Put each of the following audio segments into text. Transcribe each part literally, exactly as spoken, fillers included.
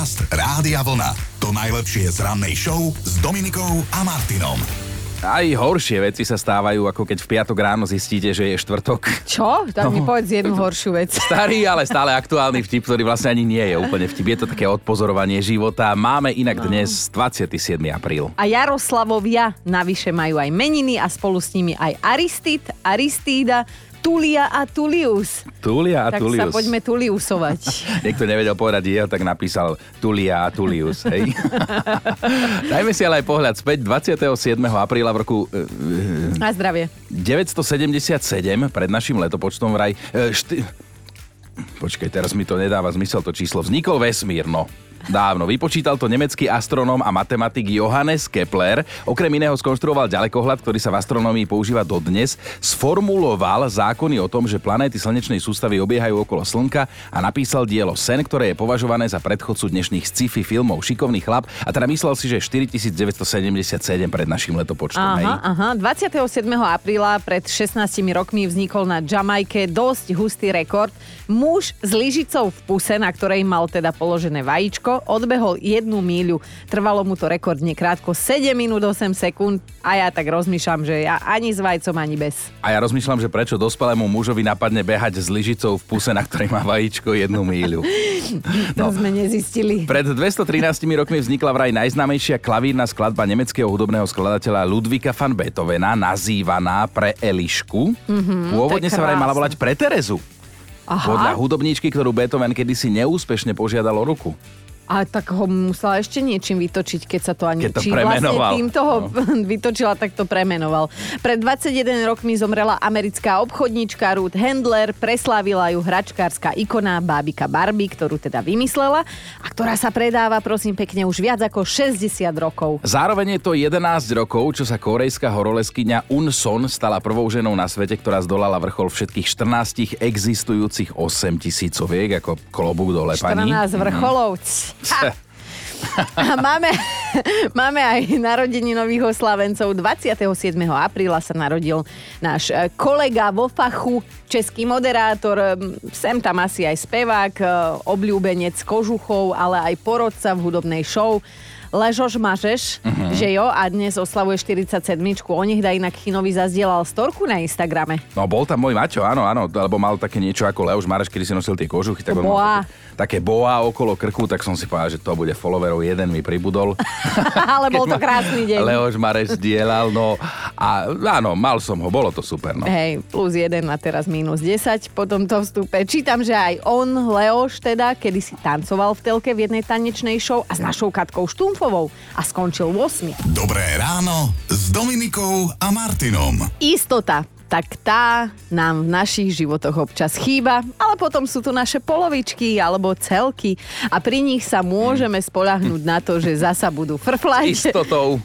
Podcast Rádia Vlna. To najlepšie z rannej show s Dominikou a Martinom. Aj horšie veci sa stávajú, ako keď v piatok ráno zistíte, že je štvrtok. Čo? Tak mi povedz jednu horšiu vec. Starý, ale stále aktuálny vtip, ktorý vlastne ani nie je úplne vtip. Je to také odpozorovanie života. Máme inak dnes dvadsiateho siedmeho apríla. A Jaroslavovia navyše majú aj meniny a spolu s nimi aj Aristid, Aristída, Tulia a Tulius. Tulia a tak Tulius. Tak sa poďme Tuliusovať. Niekto nevedel povedať jeho, tak napísal Tulia a Tulius. Hej. Dajme si ale aj pohľad späť. dvadsiateho siedmeho apríla v roku... Na zdravie. deväťstosedemdesiatsedem, pred našim letopočtom vraj... Šty... Počkaj, teraz mi to nedáva zmysel, to číslo. Vznikol vesmír, no. Dávno. Vypočítal to nemecký astronóm a matematik Johannes Kepler. Okrem iného skonštruoval ďalekohľad, ktorý sa v astronómii používa dodnes. Sformuloval zákony o tom, že planéty slnečnej sústavy obiehajú okolo Slnka a napísal dielo Sen, ktoré je považované za predchodcu dnešných sci-fi filmov. Šikovný chlap a teda myslel si, že štyritisícdeväťstosedemdesiatsedem pred našim letopočtom. Aha, aha. dvadsiateho siedmeho apríla pred šestnástimi rokmi vznikol na Jamajke dosť hustý rekord. Muž s lyžicou v puse, na ktorej mal teda položené vajíčko, odbehol jednu míľu. Trvalo mu to rekordne krátko sedem minút osem sekúnd a ja tak rozmýšľam, že ja ani s vajcom, ani bez. A ja rozmýšľam, že prečo dospelému mužovi napadne behať s lyžicou v puse, na ktorej má vajíčko, jednu míľu. No. To sme nezistili. Pred dvestotrinásť rokmi vznikla vraj najznámejšia klavírna skladba nemeckého hudobného skladateľa Ludvíka van Beethovena, nazývaná Pre Elišku. Mm-hmm, Pôvodne sa vraj mala volať Pre Terezu. Aha. Podľa hudobníčky, ktorú Beethoven kedysi neúspešne požiadal o ruku. A tak ho musela ešte niečím vytočiť, keď sa to ani... Keď to premenoval. Vlastne tým toho no. vytočila, tak to premenoval. Pred dvadsiatimi jednými rokmi zomrela americká obchodníčka Ruth Handler, preslávila ju hračkárska ikona bábika Barbie, ktorú teda vymyslela a ktorá sa predáva, prosím pekne, už viac ako šesťdesiat rokov. Zároveň je to jedenásť rokov, čo sa korejská horolezkyňa Un Son stala prvou ženou na svete, ktorá zdolala vrchol všetkých štrnástich existujúcich osemtisícoviek, ako klobúk dole pani. štrnásť vrcholov. Mm. Ha. A máme, máme aj narodeninových oslavencov. dvadsiateho siedmeho apríla sa narodil náš kolega vo fachu, český moderátor, sem tam asi aj spevák, obľúbenec Kožuchov, ale aj porodca v hudobnej show. Leoš Mareš, uh-huh. že jo, a dnes oslavuje štyridsaťsedmičku. O nech da inak Chinovi zazdielal storku na Instagrame. No bol tam môj Maťo, áno, áno, lebo mal také niečo ako Leoš Mareš, kedy si nosil tie kožuchy. Tak boa. Také, také boa okolo krku, tak som si povedal, že to bude followerov jeden mi pribudol. Ale bol to krásny deň. Leoš Mareš zdieľal, no a áno, mal som ho, bolo to super. No. Hej, plus jeden a teraz mínus desať po tomto vstupe. Čítam, že aj on, Leoš teda, kedy si tancoval v telke v jednej tanečnej show a s našou Katkou Štung a skončil ôsmim. Dobré ráno s Dominikou a Martinom. Istota, tak tá nám v našich životoch občas chýba, ale potom sú tu naše polovičky alebo celky a pri nich sa môžeme spoľahnúť na to, že zasa budú frflať. S istotou.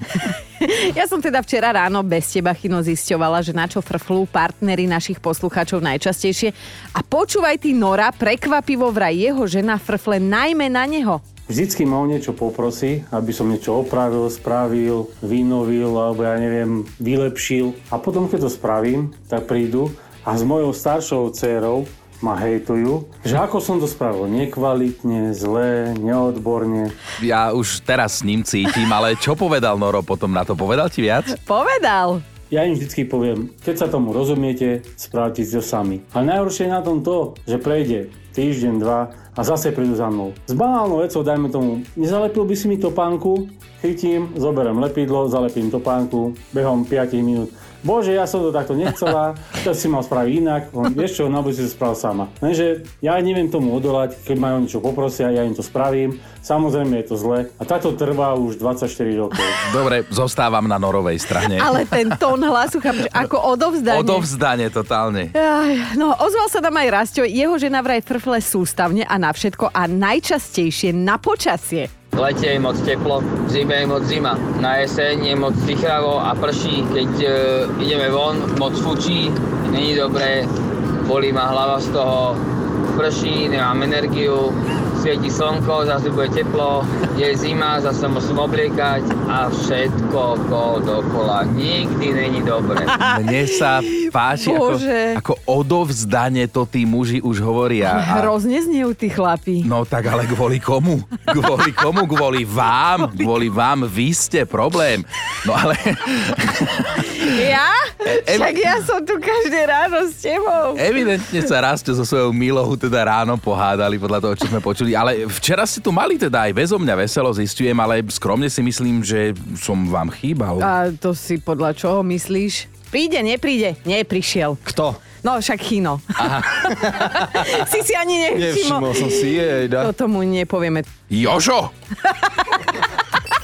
Ja som teda včera ráno bez teba, Chino, zisťovala, že na čo frflú partneri našich poslucháčov najčastejšie a počúvaj ty, Nora, prekvapivo vraj jeho žena frfle najmä na neho. Vždycky ma o niečo poprosí, aby som niečo opravil, spravil, vynovil, alebo ja neviem, vylepšil. A potom, keď to spravím, tak prídu a s mojou staršou dcérou ma hejtujú, že ako som to spravil, nekvalitne, zlé, neodborne. Ja už teraz s ním cítim, ale čo povedal Noro potom na to? Povedal ti viac? Povedal. Ja im vždycky poviem, keď sa tomu rozumiete, správte si to sami. A najhoršie je na tom to, že prejde týždeň, dva a zase prídu za mnou. S banálnou vecou, dajme tomu, nezalepil by si mi topánku, chytím, zoberiem lepidlo, zalepím topánku, behom päť minút. Bože, ja som to takto nechcela, to si mal spraviť inak, vieš čo, na budúci to spravil sama. Lenže ja neviem tomu odolať, keď ma niečo poprosia, ja im to spravím, samozrejme je to zle a táto trvá už dvadsaťštyri rokov. Dobre, zostávam na Norovej strane. Ale ten tón hlasu, chápeš, ako odovzdanie. Odovzdanie, totálne. Aj, no, ozval sa tam aj Rasto, jeho žena vraj frfle sústavne a na všetko a najčastejšie na počasie. V lete je moc teplo, v zime je moc zima, na jeseň je moc sichravo a prší, keď e, ideme von, moc fučí, není dobré, bolí ma hlava z toho, prší, nemám energiu, svieti slnko, zase bude teplo, je zima, zase musím obliekať a všetko okolo dokola. Nikdy není dobre. Mne sa páči, ako, ako odovzdane to tí muži už hovoria. A... Hrozne znejú tí chlapi. No tak ale kvôli komu? Kvôli komu? Kvôli vám. Kvôli vám. Vy ste problém. No ale... Ja? E, Však ja som tu každé ráno s tebou. Evidentne sa Rasto so svojou Milou teda ráno pohádali podľa toho, čo sme počuli. Ale včera ste tu mali teda aj bezo mňa veselo, zistujem, ale skromne si myslím, že som vám chýbal. A to si podľa čoho myslíš? Príde, nepríde? Neprišiel. Kto? No, však Chino. Aha. Si si ani nevšimol. Nevšimol som si jej. Da. To tomu nepovieme. Jožo!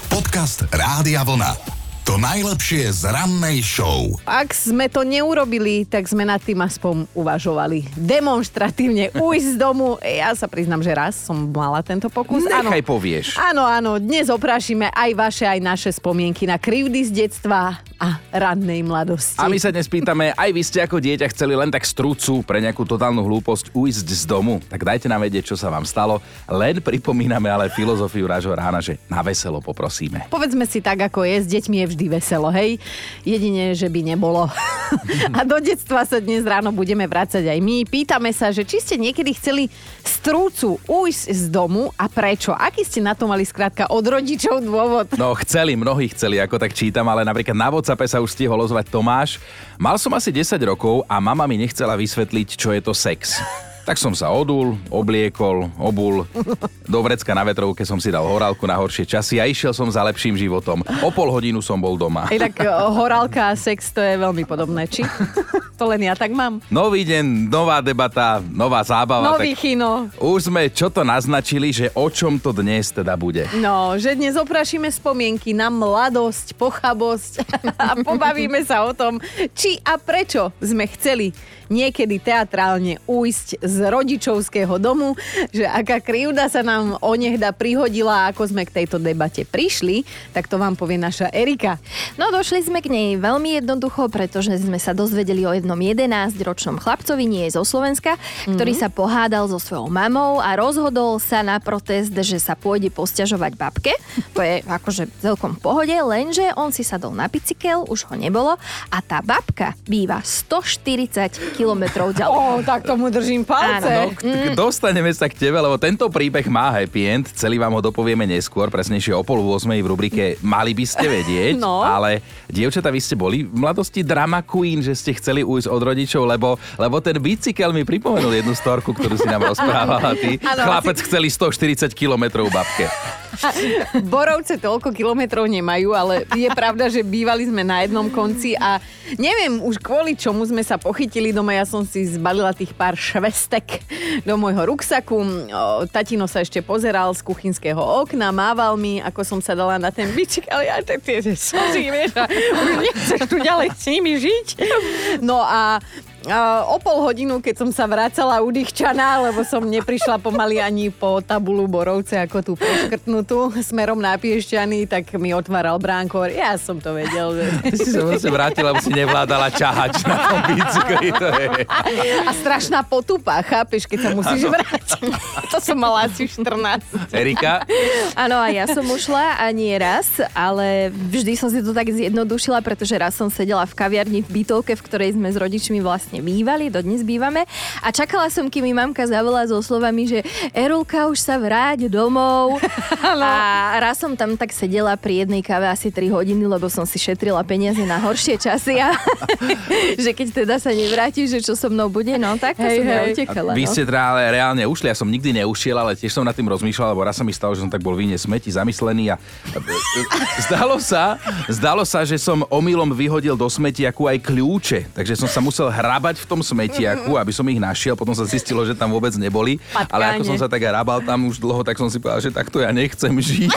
Podcast Rádia Vlna. To najlepšie z rannej show. Ak sme to neurobili, tak sme nad tým aspoň uvažovali. Demonstratívne ujsť z domu. Ja sa priznám, že raz som mala tento pokus. Nechaj áno, povieš. Áno, áno. Dnes oprášime aj vaše, aj naše spomienky na krivdy z detstva a rannej mladosti. A my sa dnes pýtame, aj vy ste ako dieťa chceli len tak strucu pre nejakú totálnu hlúposť ujsť z domu. Tak dajte nám vedieť, čo sa vám stalo. Len pripomíname ale filozofiu Rážho rána, že na veselo poprosíme. Povedzme si tak, ako je, s deťmi je vždy veselo, hej? Jedine, že by nebolo. A do detstva sa dnes ráno budeme vracať aj my. Pýtame sa, že či ste niekedy chceli strúcu ujsť z domu a prečo? Aký ste na to mali skrátka od rodičov dôvod? No chceli, mnohí chceli, ako tak čítam, ale napríklad na WhatsAppe sa už stihol ozvať Tomáš. Mal som asi desať rokov a mama mi nechcela vysvetliť, čo je to sex. Tak som sa odul, obliekol, obul. Do vrecka na vetrovke som si dal horálku na horšie časy a išiel som za lepším životom. O pol hodinu som bol doma. Ej, tak horálka a sex, to je veľmi podobné, či? To len ja tak mám. Nový deň, nová debata, nová zábava. Nový Chino. Už sme čo to naznačili, že o čom to dnes teda bude. No, že dnes oprašíme spomienky na mladosť, pochabosť a pobavíme sa o tom, či a prečo sme chceli niekedy teatrálne ujsť z rodičovského domu, že aká krivda sa nám onehda prihodila a ako sme k tejto debate prišli, tak to vám povie naša Erika. No došli sme k nej veľmi jednoducho, pretože sme sa dozvedeli o jednom jedenásťročnom chlapcovi, nie je zo Slovenska, mm-hmm. ktorý sa pohádal so svojou mamou a rozhodol sa na protest, že sa pôjde posťažovať babke. To je akože celkom pohode, lenže on si sadol na bicykel, už ho nebolo a tá babka býva sto štyridsať kilometrov ďalej. Ó, oh, tak tomu držím palce. No, k- dostaneme sa k tebe, lebo tento príbeh má happy end, celý vám ho dopovieme neskôr, presnejšie o pol ôsmej v rubrike Mali by ste vedieť, no. Ale dievčatá, vy ste boli v mladosti drama queen, že ste chceli ujsť od rodičov, lebo, lebo ten bicykel mi pripomenul jednu storku, ktorú si nám rozprávala ty. Ano, chlapec si... chceli sto štyridsať kilometrov babke. Borovce toľko kilometrov nemajú, ale je pravda, že bývali sme na jednom konci a neviem už kvôli čomu sme sa pochytili doma. Ja som si zbalila tých pár švestek do môjho ruksaku. Tatino sa ešte pozeral z kuchynského okna, mával mi, ako som sa dala na ten bicykel, ale ja tie tie slzy, vieš, a už nechceš tu ďalej s nimi žiť. No a o pol hodinu, keď som sa vracala udýchčaná, lebo som neprišla pomaly ani po tabulu borovce, ako tú poškrtnutú smerom na Piešťany, tak mi otváral bránkor. Ja som to vedel. Že... Ty si sa proste vrátila, lebo si nevládala čahač na tom bicykli. To je... A strašná potupa, chápeš, keď sa musíš ano. vrátiť. To som mala asi štrnásť. Erika? Áno, a ja som ušla a nie raz, ale vždy som si to tak zjednodušila, pretože raz som sedela v kaviarni v bytovke, v ktorej sme s rodičmi vlastne bývali, dodnes bývame a čakala som, kým mi mamka zavolala so slovami, že Erulka, už sa vráť domov. A raz som tam tak sedela pri jednej káve asi tri hodiny, lebo som si šetrila peniaze na horšie časy a že keď teda sa nevrátiš, že čo so mnou bude, no tak to hej, som hej. neutekala. Vy no. ste teda ale reálne ušli, ja som nikdy neušiel, ale tiež som nad tým rozmýšľal, lebo raz sa mi stalo, že som tak bol v iné smeti zamyslený a zdalo sa, zdalo sa, že som omylom vyhodil do smetiaku aj kľúče, takže som sa musel hrabať v tom smetiaku, aby som ich našiel. Potom sa zistilo, že tam vôbec neboli. Patkáne. Ale ako som sa tak hrábal tam už dlho, tak som si povedal, že takto ja nechcem žiť.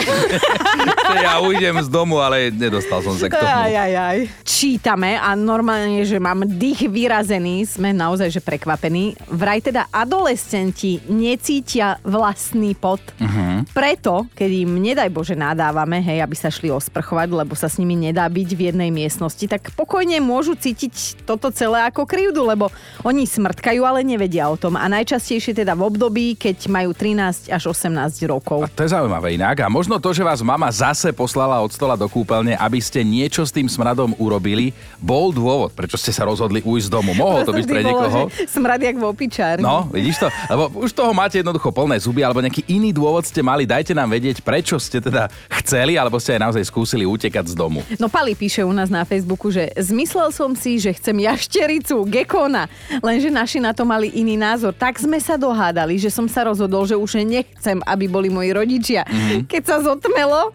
Ja ujdem z domu, ale nedostal som sa k tomu. Aj, aj, aj. Čítame a normálne, že mám dých vyrazený. Sme naozaj, že prekvapení. Vraj teda adolescenti necítia vlastný pot. Uh-huh. Preto, keď im nedaj Bože nadávame, hej, aby sa šli osprchovať, lebo sa s nimi nedá byť v jednej miestnosti, tak pokojne môžu cítiť toto celé ako krivdu. pravdu, lebo oni smrdkajú, ale nevedia o tom. A najčastejšie teda v období, keď majú trinásť až osemnásť rokov. A to je zaujímavé inak. A možno to, že vás mama zase poslala od stola do kúpeľne, aby ste niečo s tým smradom urobili, bol dôvod, prečo ste sa rozhodli ujsť z domu. Mohol to byť pre niekoho. Smrad jak v opičárni. No, vidíš to? Lebo už toho máte jednoducho plné zuby, alebo nejaký iný dôvod ste mali. Dajte nám vedieť, prečo ste teda chceli, alebo ste aj naozaj skúsili utekať z domu. No Pali píše u nás na Facebooku, že zmyslel som si, že chcem jaštericu, gekona, lenže naši na to mali iný názor. Tak sme sa dohádali, že som sa rozhodol, že už nechcem, aby boli moji rodičia. Mm-hmm. Keď sa zotmelo,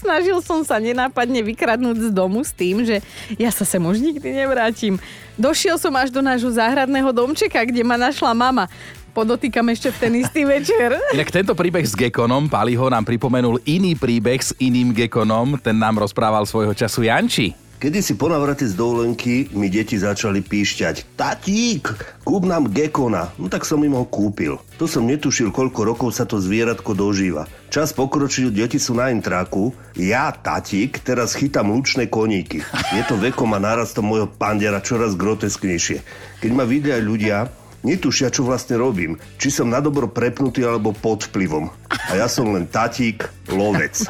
snažil som sa nenápadne vykradnúť z domu s tým, že ja sa sem už nikdy nevrátim. Došiel som až do nášho záhradného domčeka, kde ma našla mama. Podotýkam ešte v ten istý večer. Inak tento príbeh s gekonom, Paliho, nám pripomenul iný príbeh s iným gekonom. Ten nám rozprával svojho času Janči. Kedysi po navrate z dovolenky mi deti začali píšťať: tatík, kúp nám gekona. No tak som im ho kúpil. To som netušil, koľko rokov sa to zvieratko dožíva. Čas pokročil, deti sú na intráku. Ja, tatík, teraz chytám lučné koníky. Je to vekom a narastom mojho pandera čoraz grotesknejšie. Keď ma vidia ľudia, netušia, čo vlastne robím. Či som nadobro prepnutý, alebo pod vplyvom. A ja som len tatík, lovec.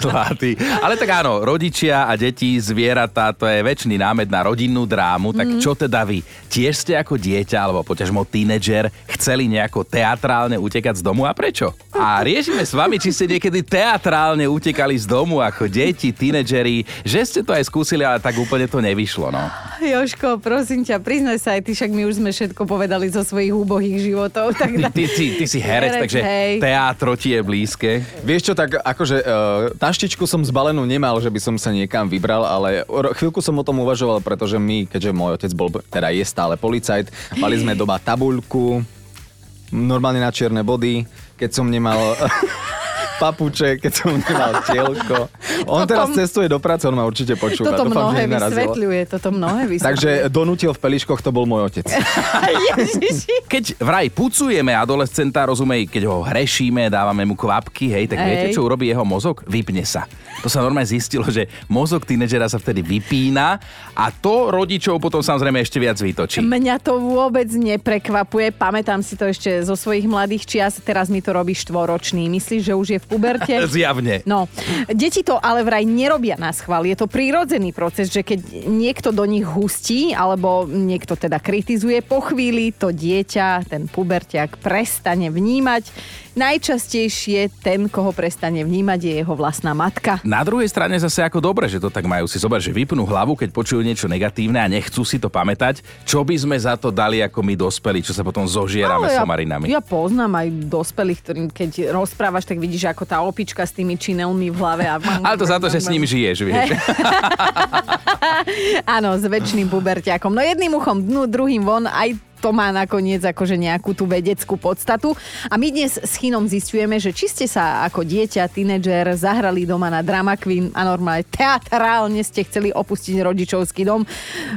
Zlatý. Ale tak áno, rodičia a deti, zvieratá, to je večný námed na rodinnú drámu. Tak čo teda vy? Tiež ste ako dieťa, alebo poťažmo tínedžer, chceli nejako teatrálne utekať z domu a prečo? A riešime s vami, či ste niekedy teatrálne utekali z domu ako deti, tínedžeri, že ste to aj skúsili, ale tak úplne to nevyšlo, no. Jožko, prosím ťa, priznaj sa aj ty, však my už sme všetko povedali zo svojich úbohých životov. Tak ty, ty, ty, ty si herec, herec takže hej. Teátro ti je blízke. Vieš čo, tak akože e, taštičku som zbalenú nemal, že by som sa niekam vybral, ale chvíľku som o tom uvažoval, pretože my, keďže môj otec bol, teda je stále policajt, mali sme doma tabuľku, normálne na čierne body, keď som nemal... papuče, keď som nemal tielko. On toto teraz cestuje do práce, on ma určite počúva. Toto Dúfam, mnohé vysvetľuje, toto mnohé vysvetľuje. Takže donutil v peliškoch, to bol môj otec. Keď vraj pucujeme adolescenta, rozumej, keď ho hrešíme, dávame mu kvapky, hej, tak hej. Viete, čo urobí jeho mozog? Vypne sa. To sa normálne zistilo, že mozog tínedžera sa vtedy vypína a to rodičov potom samozrejme ešte viac vytočí. Mňa to vôbec neprekvapuje. Pamätám si to ešte zo svojich mladých čias, teraz mi to robí štvoročný. Myslíš, že už je v puberte? Zjavne. No, deti to ale vraj nerobia na schvál. Je to prírodzený proces, že keď niekto do nich hustí, alebo niekto teda kritizuje, po chvíli to dieťa, ten puberťák prestane vnímať. Najčastejšie ten, koho prestane vnímať, je jeho vlastná matka. Na druhej strane zase ako dobre, že to tak majú. Si zober, že vypnú hlavu, keď počujú niečo negatívne a nechcú si to pamätať. Čo by sme za to dali, ako my dospelí, čo sa potom zožierame ja, somarinami. Ja poznám aj dospelých, ktorým keď rozprávaš, tak vidíš, ako tá opička s tými činelmi v hlave. A... Ale to za to, že s ním žiješ, vieš. Áno, s väčšným puberťakom. No jedným uchom dnu, druhým von, aj to má nakoniec akože nejakú tú vedeckú podstatu. A my dnes s Chynom zistujeme, že či ste sa ako dieťa, tínedžer zahrali doma na Drama Queen a normálne teatrálne ste chceli opustiť rodičovský dom,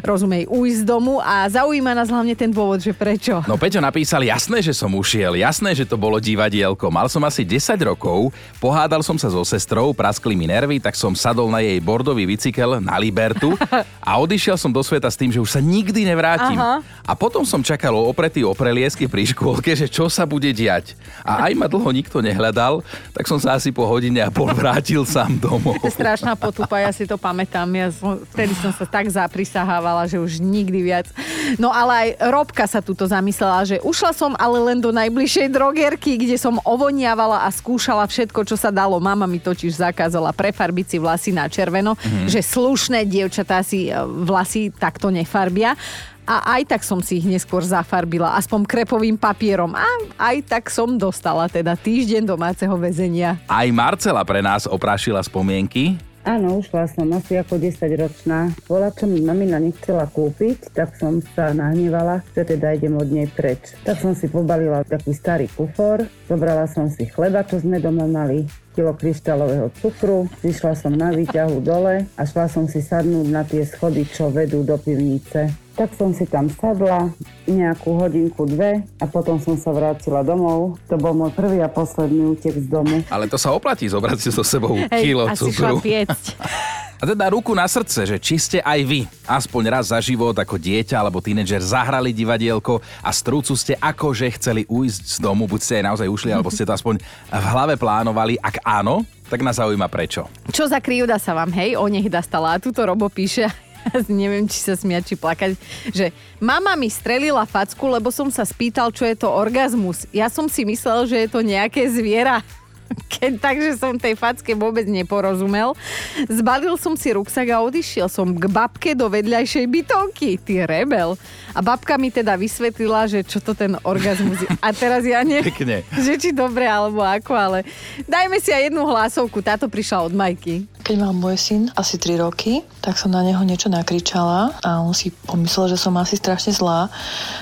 rozumej, ujsť z domu a zaujíma nás hlavne ten dôvod, že prečo. No Peťo napísal, jasné, že som ušiel, jasné, že to bolo divadielko. Mal som asi desať rokov, pohádal som sa so sestrou, praskli mi nervy, tak som sadol na jej bordový bicykel na Libertu a odišiel som do sveta s tým, že už sa nikdy nevrátim. Aha. A potom som čak- čakalo opretý o preliesky pri škôlke, že čo sa bude diať. A aj ma dlho nikto nehľadal, tak som sa asi po hodine a pol vrátil sám domov. To je strašná potupa, ja si to pamätám. Ja som, vtedy som sa tak zaprisahávala, že už nikdy viac. No ale aj Robka sa tuto zamyslela, že ušla som ale len do najbližšej drogerky, kde som ovoniavala a skúšala všetko, čo sa dalo. Mama mi totiž zakázala prefarbiť si vlasy na červeno, mm-hmm. že slušné dievčatá si vlasy takto nefarbia. A aj tak som si ich neskôr zafarbila, aspoň krepovým papierom. A aj tak som dostala teda týždeň domáceho väzenia. Aj Marcela pre nás oprášila spomienky. Áno, ušla som asi ako desaťročná. Bola, čo mi mamina nechcela kúpiť, tak som sa nahnevala, že teda idem od nej preč. Tak som si pobalila taký starý kufor, zobrala som si chleba, čo sme doma mali, kilo kryštálového cukru, vyšla som na výťahu dole a šla som si sadnúť na tie schody, čo vedú do pivnice. Tak som si tam sadla nejakú hodinku, dve a potom som sa vrátila domov. To bol môj prvý a posledný útek z domu. Ale to sa oplatí zobrať si so sebou kilo cukru. Hej, asi šla piecť. A teda ruku na srdce, že či ste aj vy aspoň raz za život ako dieťa alebo tínedžer zahrali divadielko a z trúcu ste akože chceli ujsť z domu, buď ste aj naozaj ušli, alebo ste to aspoň v hlave plánovali, ak áno, tak nás zaujíma prečo. Čo za krivda sa vám, hej, o nech dostala, a túto Robo píše... Neviem, či sa smiať, či plakať, že mama mi strelila facku, lebo som sa spýtal, čo je to orgazmus. Ja som si myslel, že je to nejaké zviera. Keď takže som tej facke vôbec neporozumel. Zbalil som si ruksak a odišiel som k babke do vedľajšej bytovky. Ty rebel. A babka mi teda vysvetlila, že čo to ten orgazmus je. A teraz ja neviem, že či dobre alebo ako, ale dajme si aj jednu hlasovku. Táto prišla od Majky. Keď mal môj syn asi tri roky, tak som na neho niečo nakričala a on si pomyslel, že som asi strašne zlá,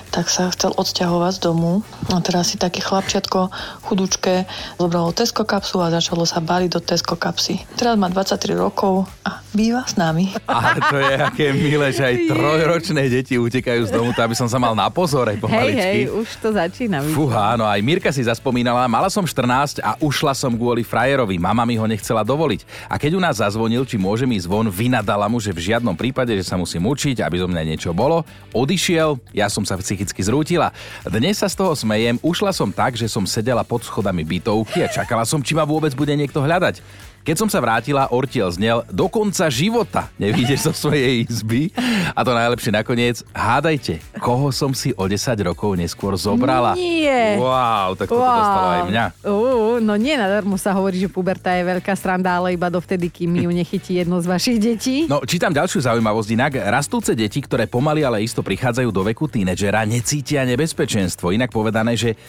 tak sa chcel odsťahovať z domu. A teraz si také chlapčiatko chudučké zobralo Tesco kapsu a začalo sa baliť do Tesco kapsy. Teraz má dvadsaťtri rokov a býva s nami. Ale to je aké milé, že aj trojročné deti utekajú z domu, to aby som sa mal na pozore pomaličky. Hej, hej, už to začína. Fúha, áno, aj Mirka si zaspomínala, mala som štrnásť a ušla som kvôli frajerovi, mama mi ho nechcela dovoliť. A keď u nás zazvonil, či môžem ísť von, vynadala mu, že v žiadnom prípade, že sa musím učiť, aby zo mňa niečo bolo. Odišiel, ja som sa psychicky zrútila. Dnes sa z toho smejem, ušla som tak, že som sedela pod schodami bytovky a čakala som, či ma vôbec bude niekto hľadať. Keď som sa vrátila, ortiel znel, do konca života nevídeš zo svojej izby. A to najlepšie nakoniec, hádajte, koho som si o desať rokov neskôr zobrala. Nie. Wow, tak toto wow. Dostalo aj mňa. Uh, no nie, nadarmo sa hovorí, že puberta je veľká sranda, ale iba dovtedy, kým ju nechytí jedno z vašich detí. No, čítam ďalšiu zaujímavosť inak. Rastúce deti, ktoré pomaly, ale isto prichádzajú do veku tínedžera, necítia nebezpečenstvo. Inak povedané, že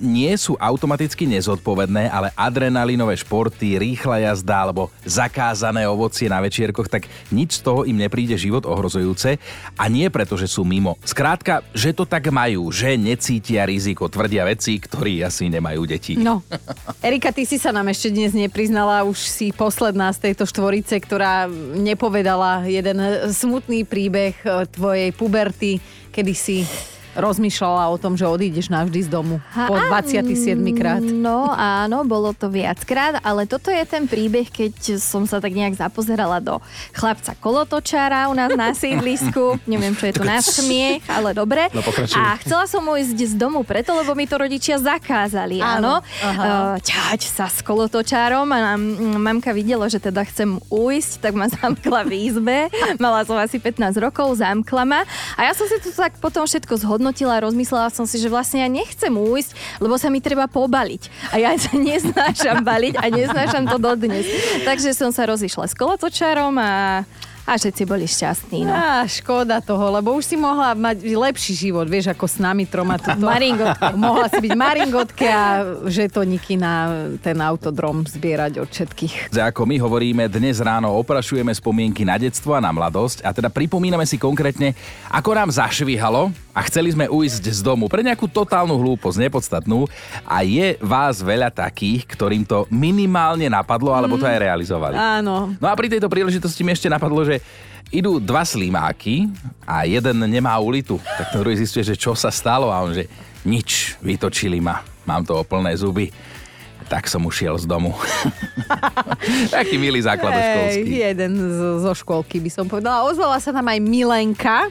nie sú automaticky nezodpovedné, ale adrenalinové športy, rýchla jazda, alebo zakázané ovocie na večierkoch, tak nič z toho im nepríde život ohrozujúce a nie preto, že sú mimo. Skrátka, že to tak majú, že necítia riziko, tvrdia veci, ktorí asi nemajú deti. No, Erika, ty si sa nám ešte dnes nepriznala, už si posledná z tejto štvorice, ktorá nepovedala jeden smutný príbeh tvojej puberty, kedy si... rozmýšľala o tom, že odídeš navždy z domu po dvadsiatich siedmich krát. No áno, bolo to viackrát, ale toto je ten príbeh, keď som sa tak nejak zapozerala do chlapca kolotočára u nás na sídlisku. Neviem, čo je to na smiech, ale dobre. No, a chcela som ísť z domu preto, lebo mi to rodičia zakázali. Áno. Uh, ťaď sa s kolotočárom a mamka videla, že teda chcem ujsť, tak ma zamkla v izbe. Mala som asi pätnásť rokov, zamkla ma. A ja som si to tak potom všetko zhodnotila a rozmyslela som si, že vlastne ja nechcem újsť, lebo sa mi treba pobaliť. A ja sa neznášam baliť a neznášam to dodnes. Takže som sa rozišla s kolotočárom a... A všetci boli šťastní, no. Á, škoda toho, lebo už si mohla mať lepší život, vieš, ako s nami troma tuto. Maringotke. Mohla si byť maringotke a žetoniky na ten autodrom zbierať od všetkých. Ako my hovoríme, dnes ráno oprašujeme spomienky na detstvo a na mladosť a teda pripomíname si konkrétne, ako nám zašvihalo a chceli sme ujsť z domu pre nejakú totálnu hlúposť, nepodstatnú, a je vás veľa takých, ktorým to minimálne napadlo, alebo to aj realizovali. Áno. No a pri tejto príležitosti mi ešte napadlo, že idú dva slimáky a jeden nemá ulitu. Tak ten druhý zistuje, že čo sa stalo, a on že nič, vytočili ma. Mám toho plné zuby. Tak som ušiel z domu. Taký milý základoškolský. Hey, jeden zo školky by som povedala. Ozvala sa tam aj Milenka.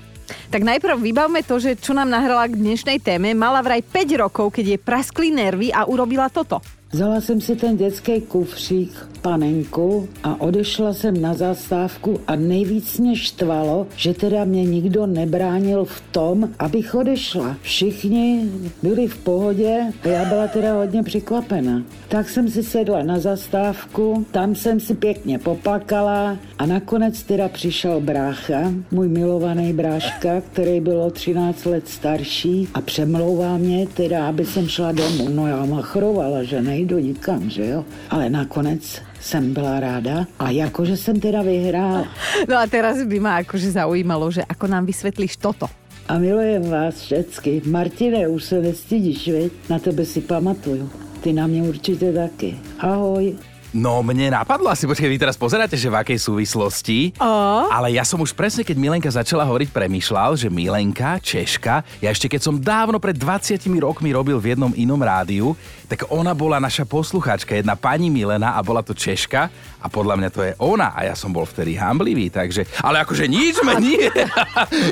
Tak najprv vybavme to, že čo nám nahrala k dnešnej téme. Mala vraj päť rokov, keď jej praskli nervy a urobila toto. Vzala jsem si ten dětský kufřík, panenku a odešla jsem na zastávku a nejvíc mě štvalo, že teda mě nikdo nebránil v tom, abych odešla. Všichni byli v pohodě a já byla teda hodně překvapena. Tak jsem si sedla na zastávku, tam jsem si pěkně poplakala a nakonec teda přišel brácha, můj milovaný bráška, který bylo třináct let starší a přemlouval mě teda, aby jsem šla domů. No já machrovala, že nej do nikam, že jo? Ale nakonec som bola ráda a akože som teda vyhrál. No a teraz by ma akože zaujímalo, že ako nám vysvetlíš toto. A milujem vás všetky. Martine, už sa nestydíš, veď? Na tebe si pamatuju. Ty na mne určite taky. Ahoj. No, mne napadlo asi, počkej, vy teraz pozeráte, že v akej súvislosti, oh. ale ja som už presne, keď Milenka začala hovoriť, premýšľal, že Milenka, Češka, ja ešte keď som dávno pred dvadsiatimi rokmi robil v jednom inom rádiu, tak ona bola naša poslucháčka, jedna pani Milena a bola to Češka a podľa mňa to je ona a ja som bol vtedy hamblivý, takže, ale akože nič ma nie,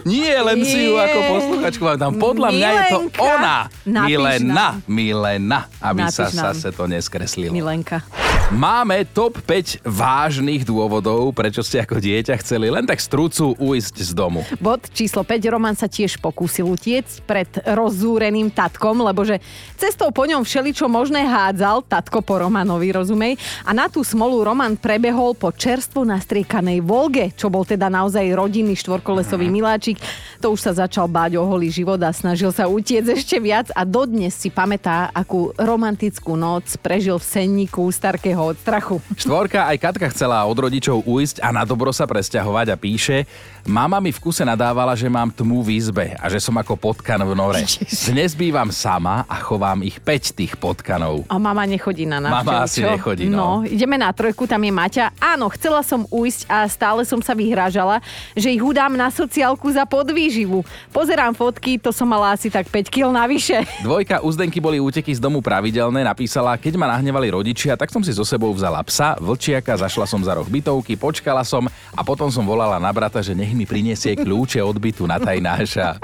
nie, len nie. Si ju ako poslucháčku mám tam, podľa Milenka. Mňa je to ona, Napíš Milena, nám. Milena, aby Napíš sa nám. Sa to neskreslilo. Milenka. Máme top päť vážnych dôvodov, prečo ste ako dieťa chceli len tak strúcu uísť z domu. Bod číslo päť. Roman sa tiež pokúsil utiecť pred rozúreným tatkom, lebo že cestou po ňom všeličo možné hádzal, tatko po Romanovi, rozumej. A na tú smolu Roman prebehol po čerstvo nastriekanej Volge, čo bol teda naozaj rodinný štvorkolesový miláčik. To už sa začal báť o holý život a snažil sa utiec ešte viac a dodnes si pamätá, akú romantickú noc prežil v senníku starkého od strachu. Štvorka, aj Katka chcela od rodičov uísť a na dobro sa presťahovať a píše: Mama mi v kuse nadávala, že mám tmu v izbe a že som ako potkan v nore. Dnes bývam sama a chovám ich päť tých potkanov. A mama nechodí na návštevu. Mama asi čo? Nechodí, no. no. Ideme na trojku, tam je Maťa. Áno, chcela som uísť a stále som sa vyhrážala, že ich udám na sociálku za podvýživu. Pozerám fotky, to som mala asi tak päť kilogramov navyše. Dvojka, u Zdenky boli úteky z domu pravidelné, napísala: Keď ma nahnevali rodičia, tak som si zo sebou vzala psa, vlčiaka, zašla som za roh bytovky, počkala som a potom som volala na brata, že nech mi prinesie kľúče od bytu na tajnáša.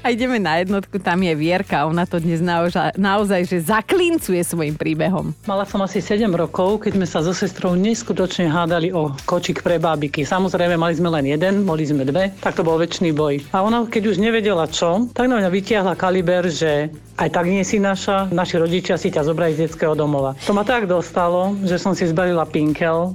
A ideme na jednotku, tam je Vierka, ona to dnes naoža, naozaj, že zaklincuje svojim príbehom. Mala som asi sedem rokov, keď sme sa so sestrou neskutočne hádali o kočík pre bábiky. Samozrejme, mali sme len jeden, boli sme dve, tak to bol večný boj. A ona, keď už nevedela čo, tak na mňa vytiahla kaliber, že aj tak nie si naša, naši rodičia si ťa zobrali z detského domova. To ma tak dostalo, že som si zbalila pinkel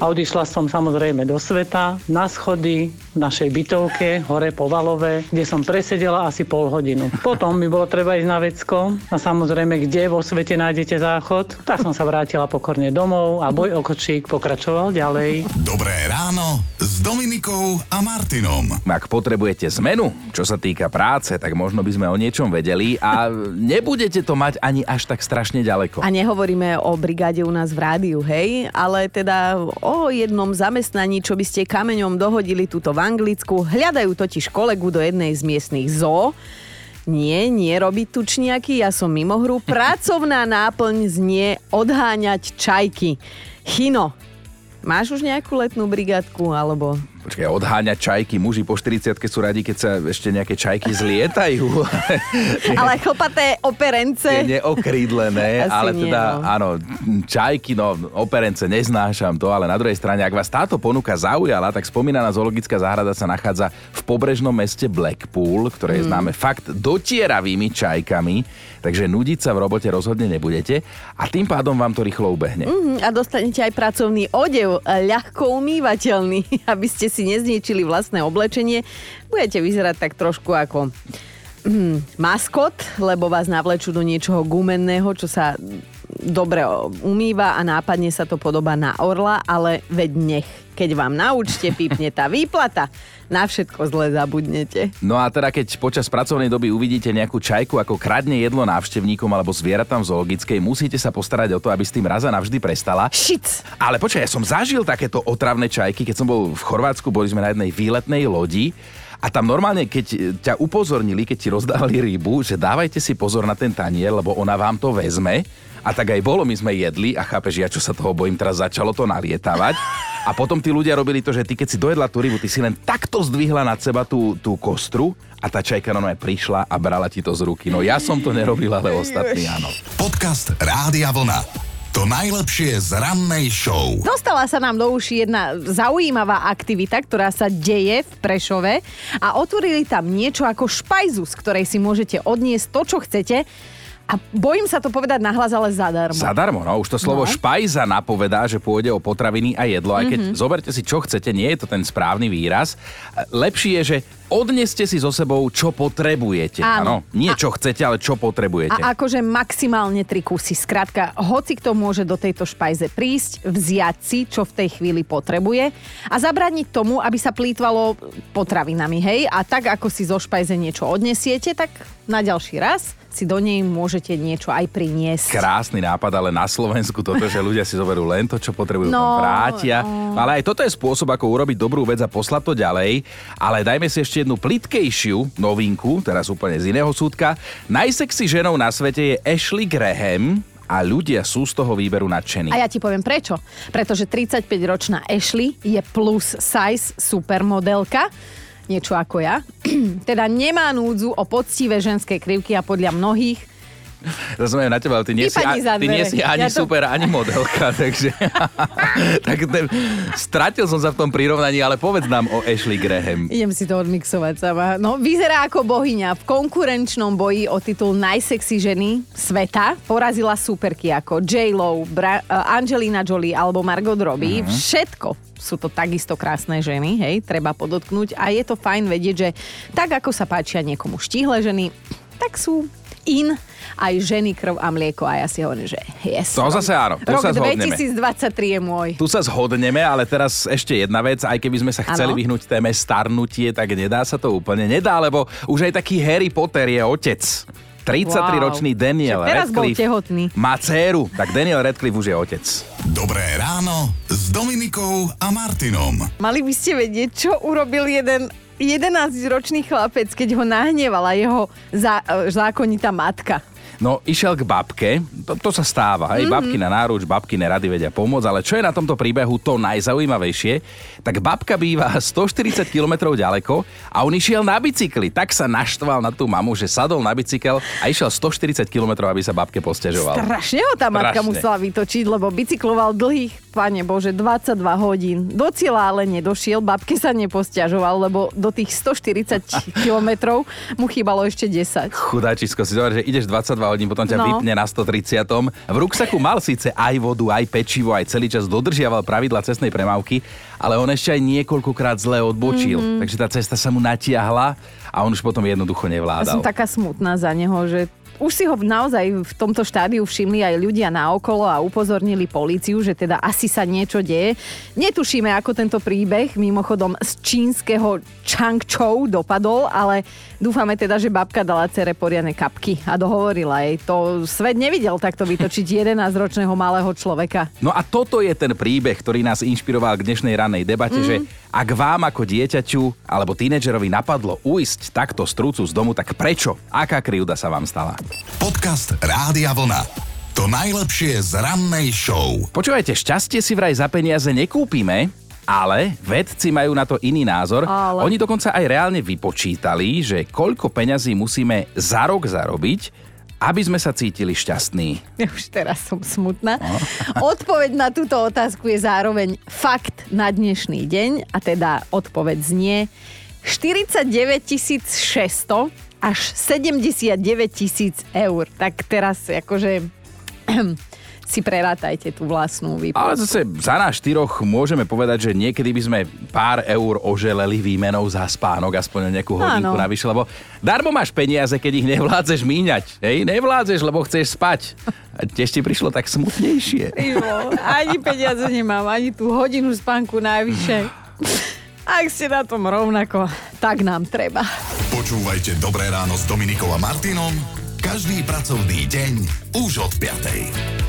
a odišla som samozrejme do sveta, na schody, v našej bytovke, hore po Valove, kde som presedela asi pol hodinu. Potom mi bolo treba ísť na vecko a samozrejme, kde vo svete nájdete záchod, tak som sa vrátila pokorne domov a boj o kočík pokračoval ďalej. Dobré ráno s Dominikou a Martinom. Ak potrebujete zmenu, čo sa týka práce, tak možno by sme o niečom vedeli a nebudete to mať ani až tak strašne ďaleko. A nehovoríme o brigáde u nás v rádiu, hej, ale teda o jednom zamestnaní, čo by ste kameňom dohodili túto v Anglicku. Hľadajú totiž kolegu do jednej z miestnych zoo. Nie, nie robiť tučniaky, ja som mimo hru. Pracovná náplň znie odháňať čajky. Chino, máš už nejakú letnú brigádku, alebo... Počkaj, odháňať čajky. Muži po štyridsiatke sú radi, keď sa ešte nejaké čajky zlietajú. Ale chlpaté operence. Je neokrydlené, ale teda, nie, no. áno, čajky, no, operence neznášam to, ale na druhej strane, ak vás táto ponuka zaujala, tak spomínaná zoologická záhrada sa nachádza v pobrežnom meste Blackpool, ktoré je známe hmm. fakt dotieravými čajkami, takže nudiť sa v robote rozhodne nebudete a tým pádom vám to rýchlo ubehne. Mm-hmm, a dostanete aj pracovný odev, ľahko umývateľný, aby ste si si nezničili vlastné oblečenie, budete vyzerať tak trošku ako hm, maskot, lebo vás navlečú do niečoho gumenného, čo sa dobre umýva a nápadne sa to podobá na orla, ale veď nech, keď vám na účte pípne tá výplata, na všetko zle zabudnete. No a teda keď počas pracovnej doby uvidíte nejakú čajku, ako kradne jedlo návštevníkom alebo zvieratám v zoologickej, musíte sa postarať o to, aby s tým raz a navždy prestala. Šic! Ale počkaj, ja som zažil takéto otravné čajky, keď som bol v Chorvátsku, boli sme na jednej výletnej lodi a tam normálne, keď ťa upozornili, keď ti rozdávali rybu, že dávajte si pozor na ten tanier, lebo ona vám to vezme. A tak aj bolo, my sme jedli a chápeš, ja čo sa toho bojím, teraz začalo to nalietavať. A potom tí ľudia robili to, že ty keď si dojedla tú rybu, ty si len takto zdvihla nad seba tú, tú kostru a tá čajka normálne prišla a brala ti to z ruky. No ja som to nerobil, ale ostatní áno. Podcast Rádia Vlna. To najlepšie z rannej show. Dostala sa nám do uši jedna zaujímavá aktivita, ktorá sa deje v Prešove a otvorili tam niečo ako špajzu, z ktorej si môžete odniesť to, čo chcete. A bojím sa to povedať nahlas, ale zadarmo. Zadarmo, no. Už to slovo no. špajza napovedá, že pôjde o potraviny a jedlo. Aj keď mm-hmm. zoberte si, čo chcete, nie je to ten správny výraz. Lepšie je, že odneste si so sebou, čo potrebujete. Áno. Nie, čo a... chcete, ale čo potrebujete. A akože maximálne tri kusy. Skrátka, hoci kto môže do tejto špajze prísť, vziať si, čo v tej chvíli potrebuje a zabrániť tomu, aby sa plýtvalo potravinami, hej? A tak, ako si zo špajze niečo odnesiete, tak na ďalší raz... si do nej môžete niečo aj priniesť. Krásny nápad, ale na Slovensku toto, že ľudia si zoberú len to, čo potrebujú, no, tam vrátia. No. Ale aj toto je spôsob, ako urobiť dobrú vec a poslať to ďalej. Ale dajme si ešte jednu plytkejšiu novinku, teraz úplne z iného súdka. Najsexy ženou na svete je Ashley Graham. A ľudia sú z toho výberu nadšení. A ja ti poviem prečo. Pretože tridsaťpäťročná Ashley je plus size supermodelka, niečo ako ja. Teda nemá núdzu o poctivé ženské krivky a podľa mnohých... Rozumiem na teba, ale ty nie, si, a, ty nie si ani ja to... super, ani modelka, takže... tak ten... Stratil som sa v tom prirovnaní, ale povedz nám o Ashley Graham. Idem si to odmixovať sama. No, vyzerá ako bohyňa. V konkurenčnom boji o titul najsexy ženy sveta porazila superky ako J.Lo, Bra- Angelina Jolie alebo Margot Robbie. Uh-huh. Všetko. Sú to takisto krásne ženy, hej, treba podotknúť. A je to fajn vedieť, že tak, ako sa páčia niekomu štíhle ženy, tak sú in aj ženy, krv a mlieko. A ja si hovorím, že yes. To zase áno. Tu rok sa dvetisícdvadsaťtri je môj. Tu sa zhodneme, ale teraz ešte jedna vec. Aj keby sme sa chceli ano. vyhnúť téme starnutie, tak nedá sa to úplne. Nedá, lebo už aj taký Harry Potter je otec. tridsaťtriročný wow. Daniel Radcliffe má dcéru, tak Daniel Radcliffe už je otec. Dobré ráno s Dominikou a Martinom. Mali by ste vedieť, čo urobil jeden jedenásťročný chlapec, keď ho nahnevala jeho zá, zákonitá matka. No, išiel k babke, to, to sa stáva, hej, mm-hmm. babky na náruč, babky nerady vedia pomôcť, ale čo je na tomto príbehu to najzaujímavejšie, tak babka býva stoštyridsať kilometrov ďaleko a on išiel na bicykli, tak sa naštval na tú mamu, že sadol na bicykel a išiel stoštyridsať kilometrov, aby sa babke posťažoval. Strašne ho tá Strašne. matka musela vytočiť, lebo bicykloval dlhých, pane Bože, dvadsaťdva hodín. Do cieľa ale nedošiel, babke sa neposťažoval, lebo do tých stoštyridsať kilometrov mu chýbalo ešte desať. Chudáčisko, si dober, že ideš dvadsaťdva hodín, potom ťa no. vypne na stotridsiatom. V ruksaku mal síce aj vodu, aj pečivo, aj celý čas dodržiaval pravidla cestnej premávky, ale on ešte aj niekoľkokrát zle odbočil. Mm-hmm. Takže tá cesta sa mu natiahla a on už potom jednoducho nevládal. Ja som taká smutná za neho, že už si ho naozaj v tomto štádiu všimli aj ľudia naokolo a upozornili políciu, že teda asi sa niečo deje. Netušíme, ako tento príbeh mimochodom z čínskeho Changchou dopadol, ale dúfame teda, že babka dala dcere poriadne kapky a dohovorila jej. To svet nevidel takto vytočiť jedenásťročného malého človeka. No a toto je ten príbeh, ktorý nás inšpiroval k dnešnej ranej debate, mm. že ak vám ako dieťaťu alebo tínedžerovi napadlo uísť takto strúcu z domu, tak prečo? Aká krivda sa vám stala? Podcast Rádia Vlna. To najlepšie z rannej show. Počúvajte, šťastie si vraj za peniaze nekúpime, ale vedci majú na to iný názor. Ale... Oni dokonca aj reálne vypočítali, že koľko peňazí musíme za rok zarobiť, aby sme sa cítili šťastní. Už teraz som smutná. Odpoveď na túto otázku je zároveň fakt na dnešný deň, a teda odpoveď znie štyridsaťdeväťtisícšesťsto až sedemdesiatdeväťtisíc eur. Tak teraz akože... si prerátajte tú vlastnú výpoveď. Ale zase za nás štyroch môžeme povedať, že niekedy by sme pár eur oželeli výmenou za spánok, aspoň nejakú hodinku navyše, lebo darmo máš peniaze, keď ich nevládzeš míňať. Hej, nevládzeš, lebo chceš spať. A tiež ti prišlo tak smutnejšie. Prišlo. Ani peniaze nemám, ani tú hodinu spánku navyše. Ak ste na tom rovnako, tak nám treba. Počúvajte Dobré ráno s Dominikou a Martinom každý pracovný deň už od piatej.